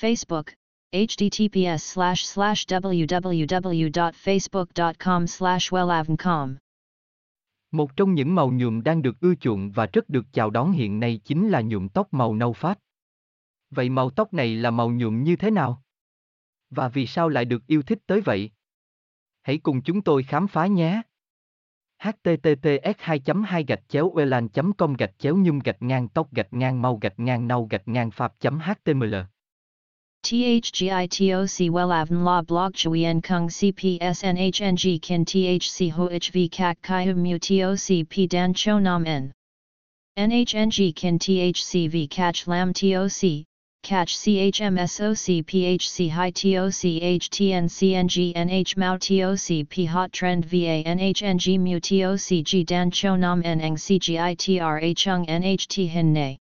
Facebook https://www.facebook.com/wellavncom Một trong những màu nhuộm đang được ưa chuộng và rất được chào đón hiện nay chính là nhuộm tóc màu nâu Pháp. Vậy màu tóc này là màu nhuộm như thế nào? Và vì sao lại được yêu thích tới vậy? Hãy cùng chúng tôi khám phá nhé! https://wellen.com/nhung-tóc-mau-nau-pháp.html THGITOC WELAVN LA BLOG CHUI EN KUNG CPSNHNG KIN THC HOHV CAC CHI HUM MU TOC P DAN CHO NAM N NHNG KIN THC V CACH LAM TOC Catch CHMSOC PHC High TOC HTNCNG NH Mao TOC P Hot Trend VA NHNG Mu TOC G Dan Cho Nam Nang CGITRA Chung NHT Hin Nay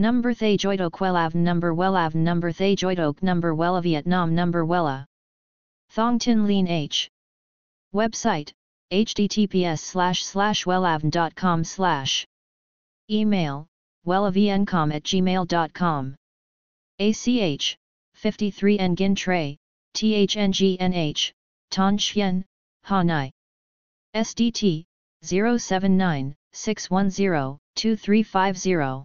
Number Thay Joidok Wellavn Number Thay Joidok Number Wella Vietnam Number Wella Thong Tin Lean H Website https://wellavn.com/ Email wellavncom@gmail.com ACH 53 Nguyen Tray THNGNH Thanh Chien Hà Nội SDT 079-610-2350